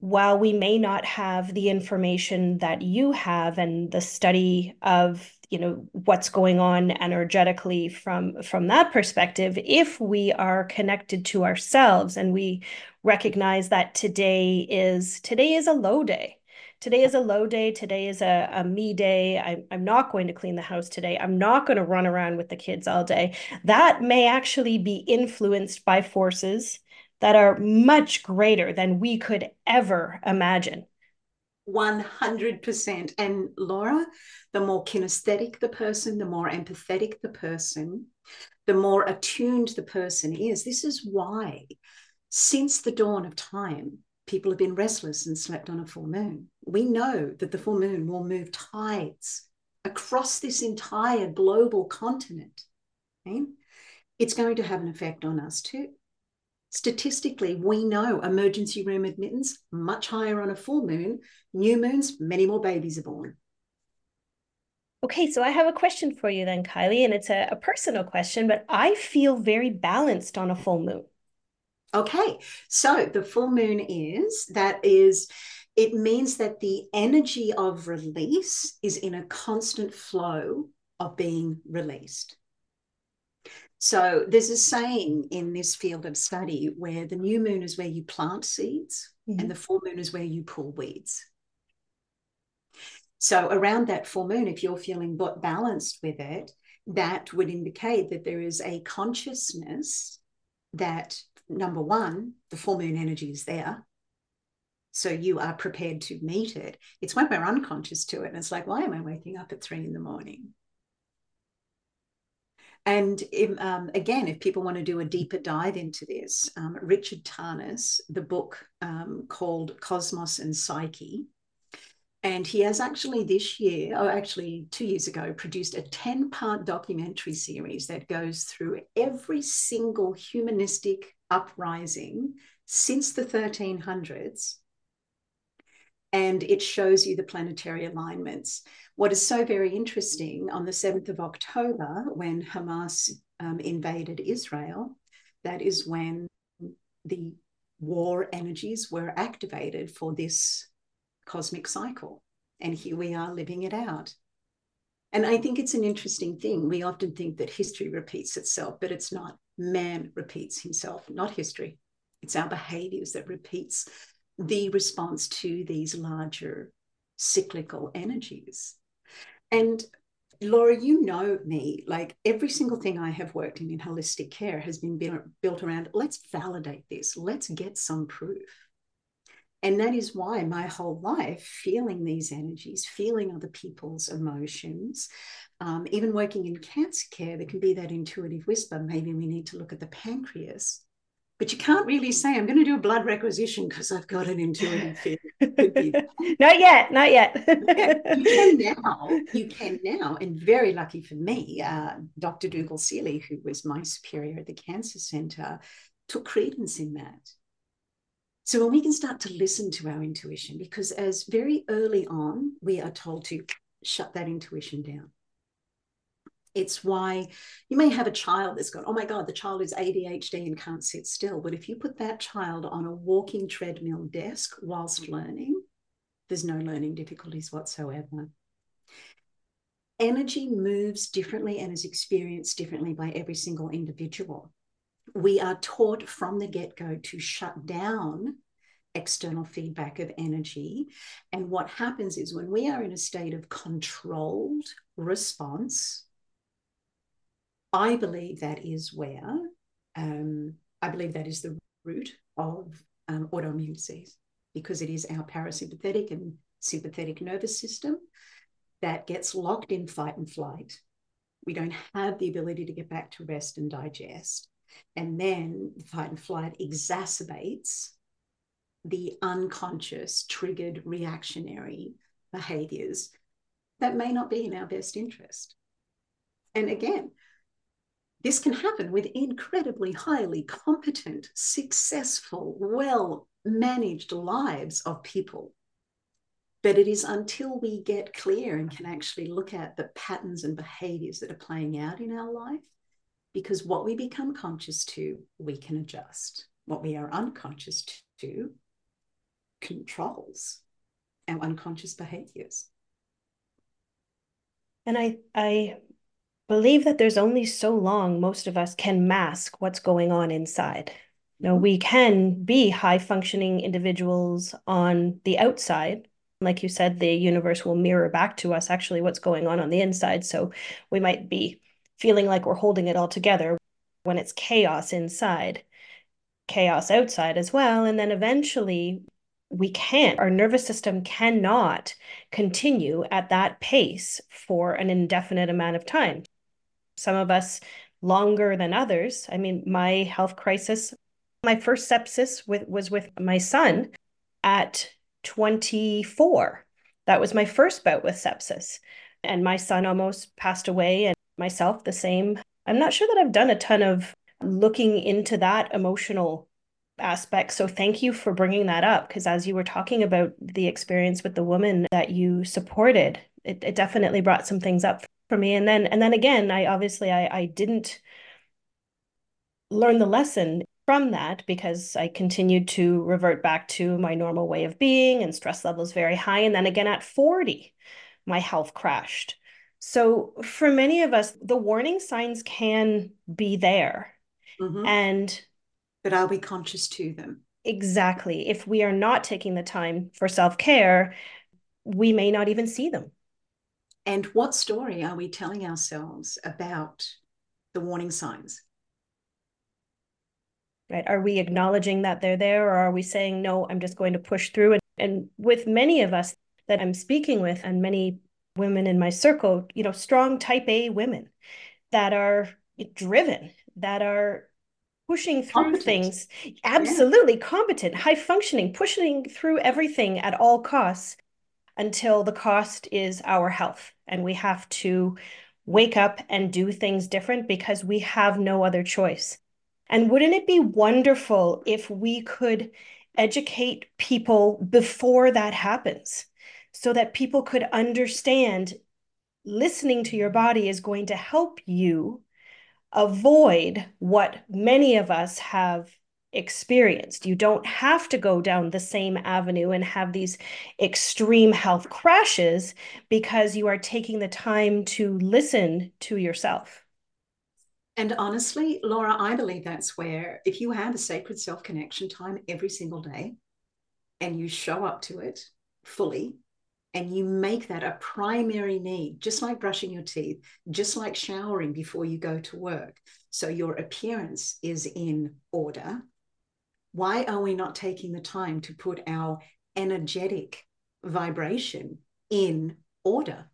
while we may not have the information that you have and the study of, what's going on energetically from that perspective, if we are connected to ourselves and we recognize that today is a low day. Today is a low day. Today is a me day. I'm not going to clean the house today. I'm not going to run around with the kids all day. That may actually be influenced by forces that are much greater than we could ever imagine. 100%. And Laura, the more kinesthetic the person, the more empathetic the person, the more attuned the person is. This is why, since the dawn of time, people have been restless and slept on a full moon. We know that the full moon will move tides across this entire global continent. Okay? It's going to have an effect on us too. Statistically, we know emergency room admittance much higher on a full moon. New moons, many more babies are born. Okay, so I have a question for you then, Kylie, and it's a personal question, but I feel very balanced on a full moon. Okay, so the full moon it means that the energy of release is in a constant flow of being released. So there's a saying in this field of study where the new moon is where you plant seeds, mm-hmm. and the full moon is where you pull weeds. So around that full moon, if you're feeling balanced with it, that would indicate that there is a consciousness that, number one, the full moon energy is there, so you are prepared to meet it. It's when we're unconscious to it, and it's like, why am I waking up at 3 in the morning? And again, if people want to do a deeper dive into this, Richard Tarnas, the book called Cosmos and Psyche, and he has actually this year, or actually 2 years ago, produced a 10-part documentary series that goes through every single humanistic uprising since the 1300s, and it shows you the planetary alignments. What is so very interesting, on the 7th of October, when Hamas invaded Israel, that is when the war energies were activated for this cosmic cycle, and here we are living it out. And I think it's an interesting thing. We often think that history repeats itself, but it's not. Man repeats himself, not history. It's our behaviors that repeats the response to these larger cyclical energies. And Laura, you know me, like every single thing I have worked in holistic care has been built around, let's validate this, let's get some proof. And that is why my whole life, feeling these energies, feeling other people's emotions, even working in cancer care, there can be that intuitive whisper, maybe we need to look at the pancreas. But you can't really say, I'm going to do a blood requisition because I've got an intuitive feeling. Not yet. You can now. And very lucky for me, Dr. Dougal Seeley, who was my superior at the cancer centre, took credence in that. So when we can start to listen to our intuition, because as very early on, we are told to shut that intuition down. It's why you may have a child that's got, oh my God, the child is ADHD and can't sit still. But if you put that child on a walking treadmill desk whilst learning, there's no learning difficulties whatsoever. Energy moves differently and is experienced differently by every single individual. We are taught from the get-go to shut down external feedback of energy. And what happens is when we are in a state of controlled response, I believe that is where, I believe that is the root of autoimmune disease, because it is our parasympathetic and sympathetic nervous system that gets locked in fight and flight. We don't have the ability to get back to rest and digest. And then the fight and flight exacerbates the unconscious, triggered, reactionary behaviors that may not be in our best interest. And again, this can happen with incredibly highly competent, successful, well-managed lives of people. But it is until we get clear and can actually look at the patterns and behaviors that are playing out in our life, because what we become conscious to, we can adjust. What we are unconscious to controls our unconscious behaviors. And I believe that there's only so long most of us can mask what's going on inside. You know, we can be high-functioning individuals on the outside. Like you said, the universe will mirror back to us actually what's going on the inside. So we might be feeling like we're holding it all together when it's chaos inside, chaos outside as well. And then eventually we can't, our nervous system cannot continue at that pace for an indefinite amount of time. Some of us longer than others. I mean, my health crisis, my first sepsis was with my son at 24. That was my first bout with sepsis. And my son almost passed away, and myself the same. I'm not sure that I've done a ton of looking into that emotional aspect. So thank you for bringing that up, because as you were talking about the experience with the woman that you supported, it definitely brought some things up for me. And then again, I didn't learn the lesson from that, because I continued to revert back to my normal way of being and stress levels very high. And then again, at 40, my health crashed. So for many of us, the warning signs can be there. Mm-hmm. But are we conscious to them? Exactly. If we are not taking the time for self-care, we may not even see them. And what story are we telling ourselves about the warning signs? Right. Are we acknowledging that they're there, or are we saying, no, I'm just going to push through? And with many of us that I'm speaking with, and many women in my circle, you know, strong type A women that are driven, that are pushing through things, absolutely competent, high functioning, pushing through everything at all costs until the cost is our health. And we have to wake up and do things different because we have no other choice. And wouldn't it be wonderful if we could educate people before that happens, so that people could understand listening to your body is going to help you avoid what many of us have experienced. You don't have to go down the same avenue and have these extreme health crashes because you are taking the time to listen to yourself. And honestly, Laura, I believe that's where, if you have a sacred self-connection time every single day and you show up to it fully and you make that a primary need, just like brushing your teeth, just like showering before you go to work, so your appearance is in order, why are we not taking the time to put our energetic vibration in order?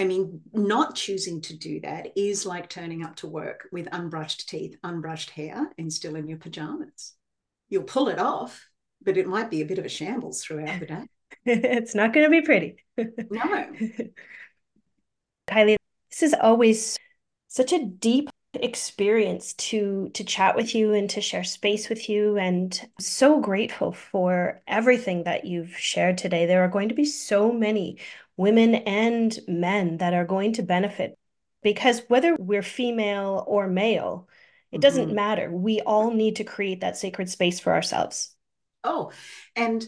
I mean, not choosing to do that is like turning up to work with unbrushed teeth, unbrushed hair, and still in your pajamas. You'll pull it off, but it might be a bit of a shambles throughout the day. It's not going to be pretty. No. Kylie, this is always such a deep experience to chat with you and to share space with you, and so grateful for everything that you've shared today. There are going to be so many women and men that are going to benefit, because whether we're female or male, it doesn't matter. We all need to create that sacred space for ourselves. Oh, and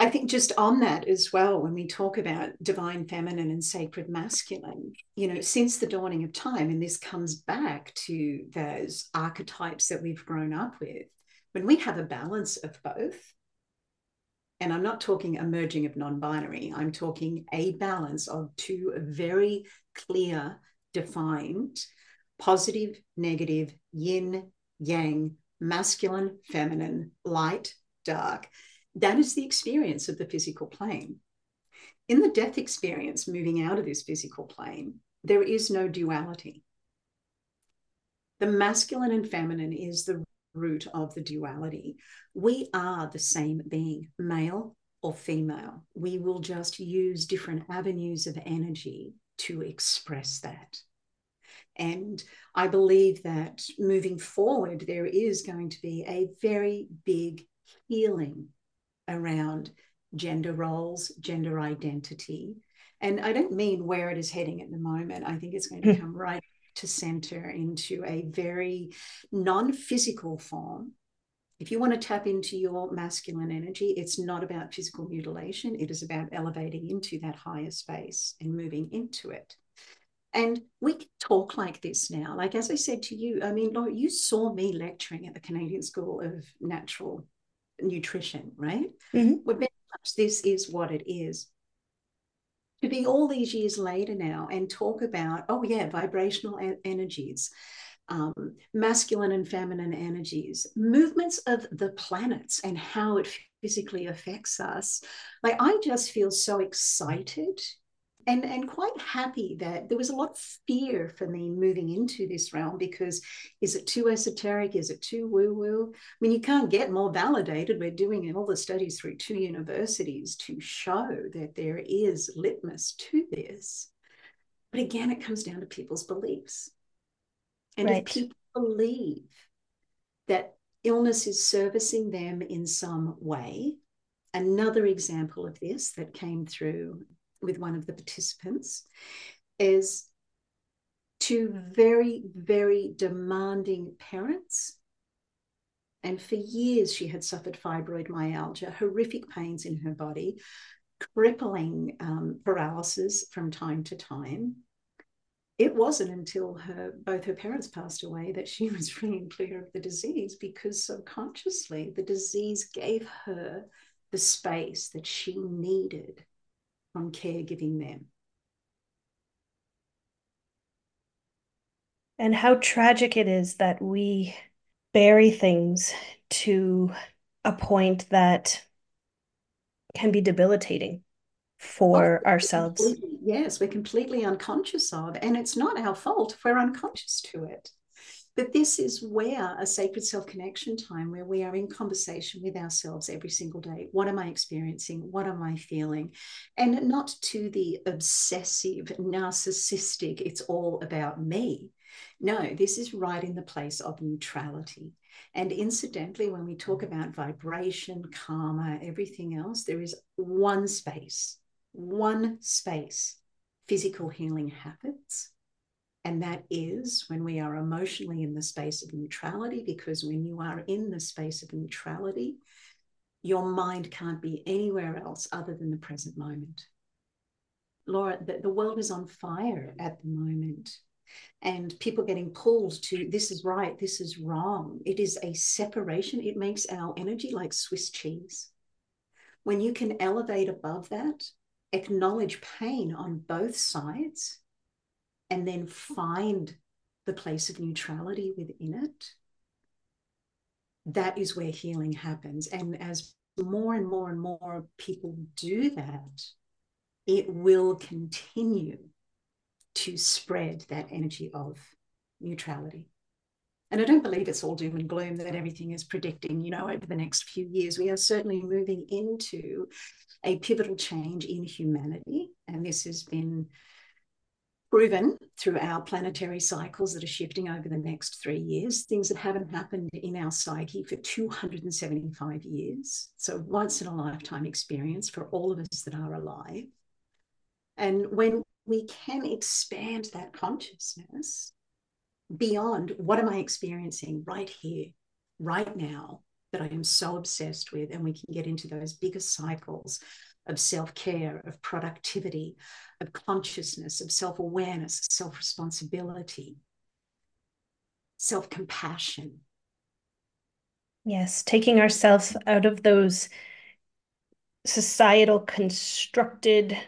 I think just on that as well, when we talk about divine feminine and sacred masculine, you know, since the dawning of time, and this comes back to those archetypes that we've grown up with, when we have a balance of both, and I'm not talking a merging of non-binary, I'm talking a balance of two very clear, defined, positive, negative, yin, yang, masculine, feminine, light, dark. That is the experience of the physical plane. In the death experience, moving out of this physical plane, there is no duality. The masculine and feminine is the root of the duality. We are the same being, male or female. We will just use different avenues of energy to express that. And I believe that moving forward, there is going to be a very big healing around gender roles, gender identity. And I don't mean where it is heading at the moment. I think it's going to come right to center into a very non-physical form. If you want to tap into your masculine energy, it's not about physical mutilation. It is about elevating into that higher space and moving into it. And we can talk like this now. Like, as I said to you, I mean, Laura, you saw me lecturing at the Canadian School of Natural Nutrition, right? Well, very much this is what it is. To be all these years later now and talk about, oh yeah, vibrational energies, masculine and feminine energies, movements of the planets and how it physically affects us. Like, I just feel so excited and quite happy that there was a lot of fear for me moving into this realm, because is it too esoteric? Is it too woo-woo? I mean, you can't get more validated. We're doing all the studies through 2 universities to show that there is litmus to this. But again, it comes down to people's beliefs. And if people believe that illness is servicing them in some way, another example of this that came through with one of the participants is 2 very, very demanding parents. And for years, she had suffered fibroid myalgia, horrific pains in her body, crippling paralysis from time to time. It wasn't until both her parents passed away that she was free and clear of the disease, because subconsciously the disease gave her the space that she needed on caregiving them. And how tragic it is that we bury things to a point that can be debilitating for ourselves. Yes, we're completely unconscious of, and it's not our fault if we're unconscious to it. But this is where a sacred self-connection time, where we are in conversation with ourselves every single day. What am I experiencing? What am I feeling? And not to the obsessive, narcissistic, it's all about me. No, this is right in the place of neutrality. And incidentally, when we talk about vibration, karma, everything else, there is one space, physical healing happens. And that is when we are emotionally in the space of neutrality, because when you are in the space of neutrality, your mind can't be anywhere else other than the present moment. Laura, the world is on fire at the moment, and people getting pulled to this is right, this is wrong. It is a separation. It makes our energy like Swiss cheese. When you can elevate above that, acknowledge pain on both sides, and then find the place of neutrality within it, that is where healing happens. And as more and more and more people do that, it will continue to spread that energy of neutrality. And I don't believe it's all doom and gloom that everything is predicting, you know, over the next few years. We are certainly moving into a pivotal change in humanity. And this has been proven through our planetary cycles that are shifting over the next 3 years, things that haven't happened in our psyche for 275 years. So once in a lifetime experience for all of us that are alive. And when we can expand that consciousness beyond what am I experiencing right here, right now, that I am so obsessed with, and we can get into those bigger cycles of self-care, of productivity, of consciousness, of self-awareness, self-responsibility, self-compassion. Yes, taking ourselves out of those societal constructed,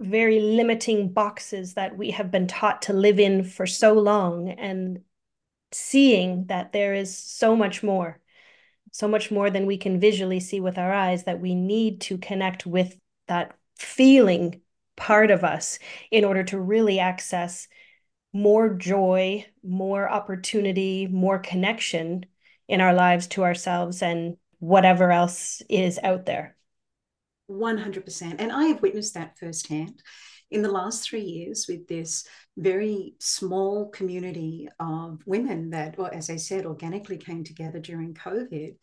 very limiting boxes that we have been taught to live in for so long, and seeing that there is so much more than we can visually see with our eyes, that we need to connect with that feeling part of us in order to really access more joy, more opportunity, more connection in our lives to ourselves and whatever else is out there. 100%. And I have witnessed that firsthand in the last 3 years with this very small community of women that, or as I said, organically came together during COVID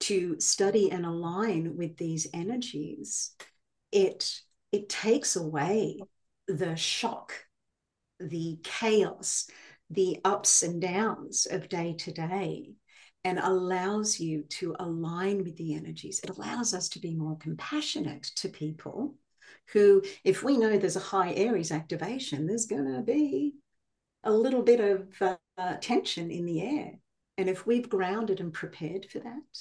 to study and align with these energies. It takes away the shock, the chaos, the ups and downs of day to day, and allows you to align with the energies. It allows us to be more compassionate to people who, if we know there's a high Aries activation, there's going to be a little bit of tension in the air. And if we've grounded and prepared for that,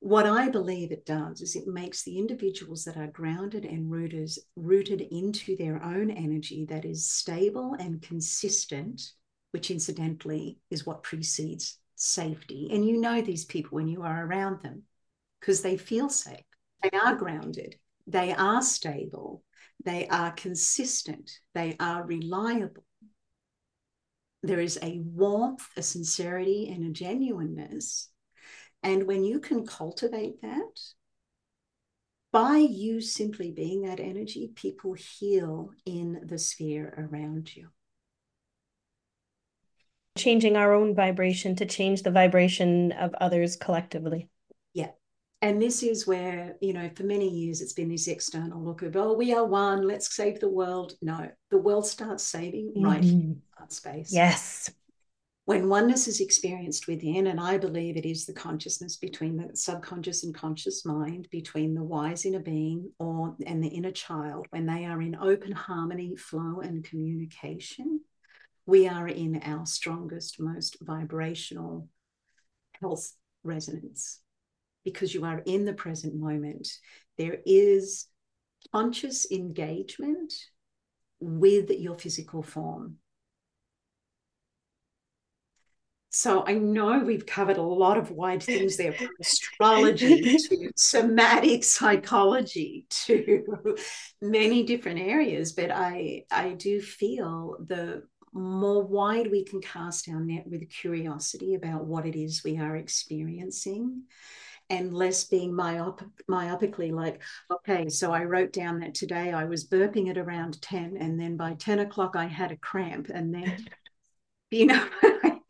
what I believe it does is it makes the individuals that are grounded and rooted into their own energy that is stable and consistent, which incidentally is what precedes safety. And you know these people when you are around them because they feel safe. They are grounded. They are stable. They are consistent. They are reliable. There is a warmth, a sincerity, and a genuineness. And when you can cultivate that, by you simply being that energy, people heal in the sphere around you. Changing our own vibration to change the vibration of others collectively. Yeah. And this is where, you know, for many years, it's been this external look of, oh, we are one, let's save the world. No, the world starts saving right here in that space. Yes. When oneness is experienced within, and I believe it is the consciousness between the subconscious and conscious mind, between the wise inner being and the inner child, when they are in open harmony, flow, and communication, we are in our strongest, most vibrational health resonance because you are in the present moment. There is conscious engagement with your physical form. So I know we've covered a lot of wide things there, from astrology to somatic psychology to many different areas, but I do feel the more wide we can cast our net with curiosity about what it is we are experiencing and less being myopically like, okay, so I wrote down that today I was burping at around 10 and then by 10 o'clock I had a cramp and then, you know...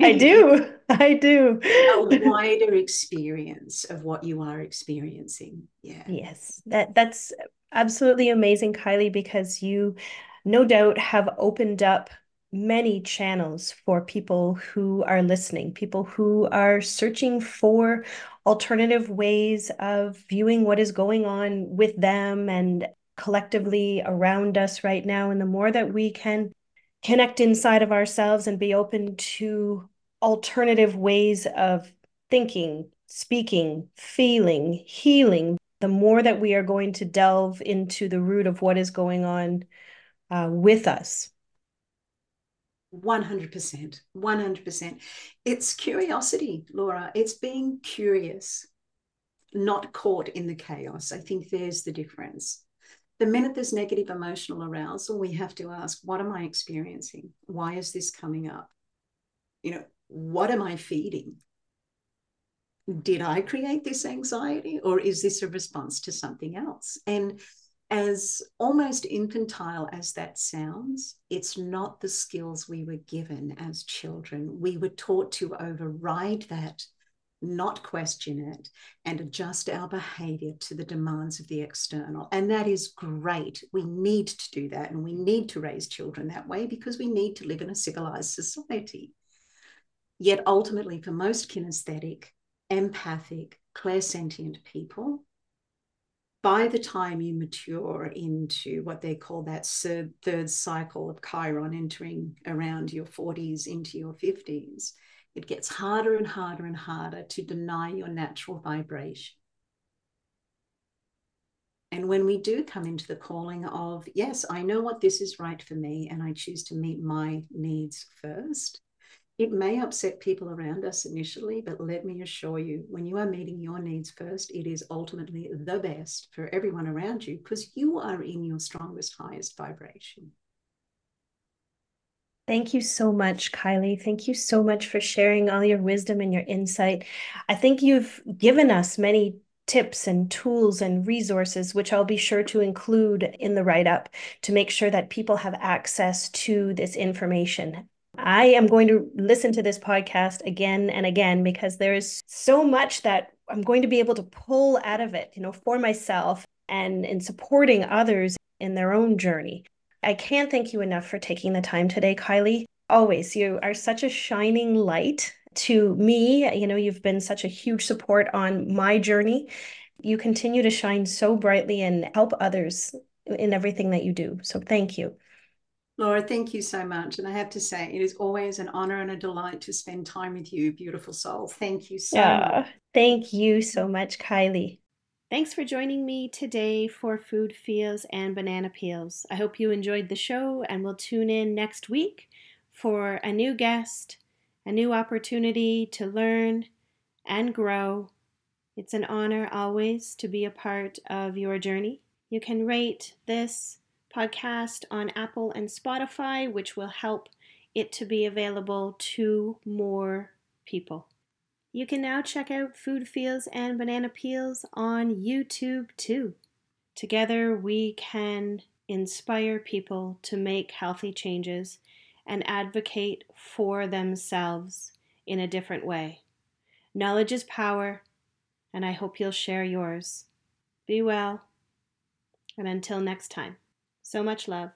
I do. A wider experience of what you are experiencing. Yeah. Yes. That's absolutely amazing, Kylie, because you no doubt have opened up many channels for people who are listening, people who are searching for alternative ways of viewing what is going on with them and collectively around us right now. And the more that we can connect inside of ourselves and be open to alternative ways of thinking, speaking, feeling, healing, the more that we are going to delve into the root of what is going on with us. 100%, 100%. It's curiosity, Laura. It's being curious, not caught in the chaos. I think there's the difference. The minute there's negative emotional arousal, we have to ask, what am I experiencing? Why is this coming up? You know, what am I feeding? Did I create this anxiety or is this a response to something else? And As almost infantile as that sounds, it's not the skills we were given as children. We were taught to override that, not question it, and adjust our behavior to the demands of the external. And that is great. We need to do that, and we need to raise children that way because we need to live in a civilized society. Yet ultimately, for most kinesthetic, empathic, clairsentient people, by the time you mature into what they call that third cycle of Chiron, entering around your 40s into your 50s, it gets harder and harder and harder to deny your natural vibration. And when we do come into the calling of, yes, I know what this is right for me, and I choose to meet my needs first, it may upset people around us initially, but let me assure you, when you are meeting your needs first, it is ultimately the best for everyone around you because you are in your strongest, highest vibration. Thank you so much, Kylie. Thank you so much for sharing all your wisdom and your insight. I think you've given us many tips and tools and resources, which I'll be sure to include in the write-up to make sure that people have access to this information. I am going to listen to this podcast again and again because there is so much that I'm going to be able to pull out of it, you know, for myself and in supporting others in their own journey. I can't thank you enough for taking the time today, Kylie. Always, you are such a shining light to me. You know, you've been such a huge support on my journey. You continue to shine so brightly and help others in everything that you do. So thank you. Laura, thank you so much. And I have to say, it is always an honor and a delight to spend time with you, beautiful soul. Thank you so much. Thank you so much, Kylie. Thanks for joining me today for Food Feels and Banana Peels. I hope you enjoyed the show, and we'll tune in next week for a new guest, a new opportunity to learn and grow. It's an honor always to be a part of your journey. You can rate this podcast on Apple and Spotify, which will help it to be available to more people. You can now check out Food Feels and Banana Peels on YouTube too. Together we can inspire people to make healthy changes and advocate for themselves in a different way. Knowledge is power, and I hope you'll share yours. Be well, and until next time. So much love.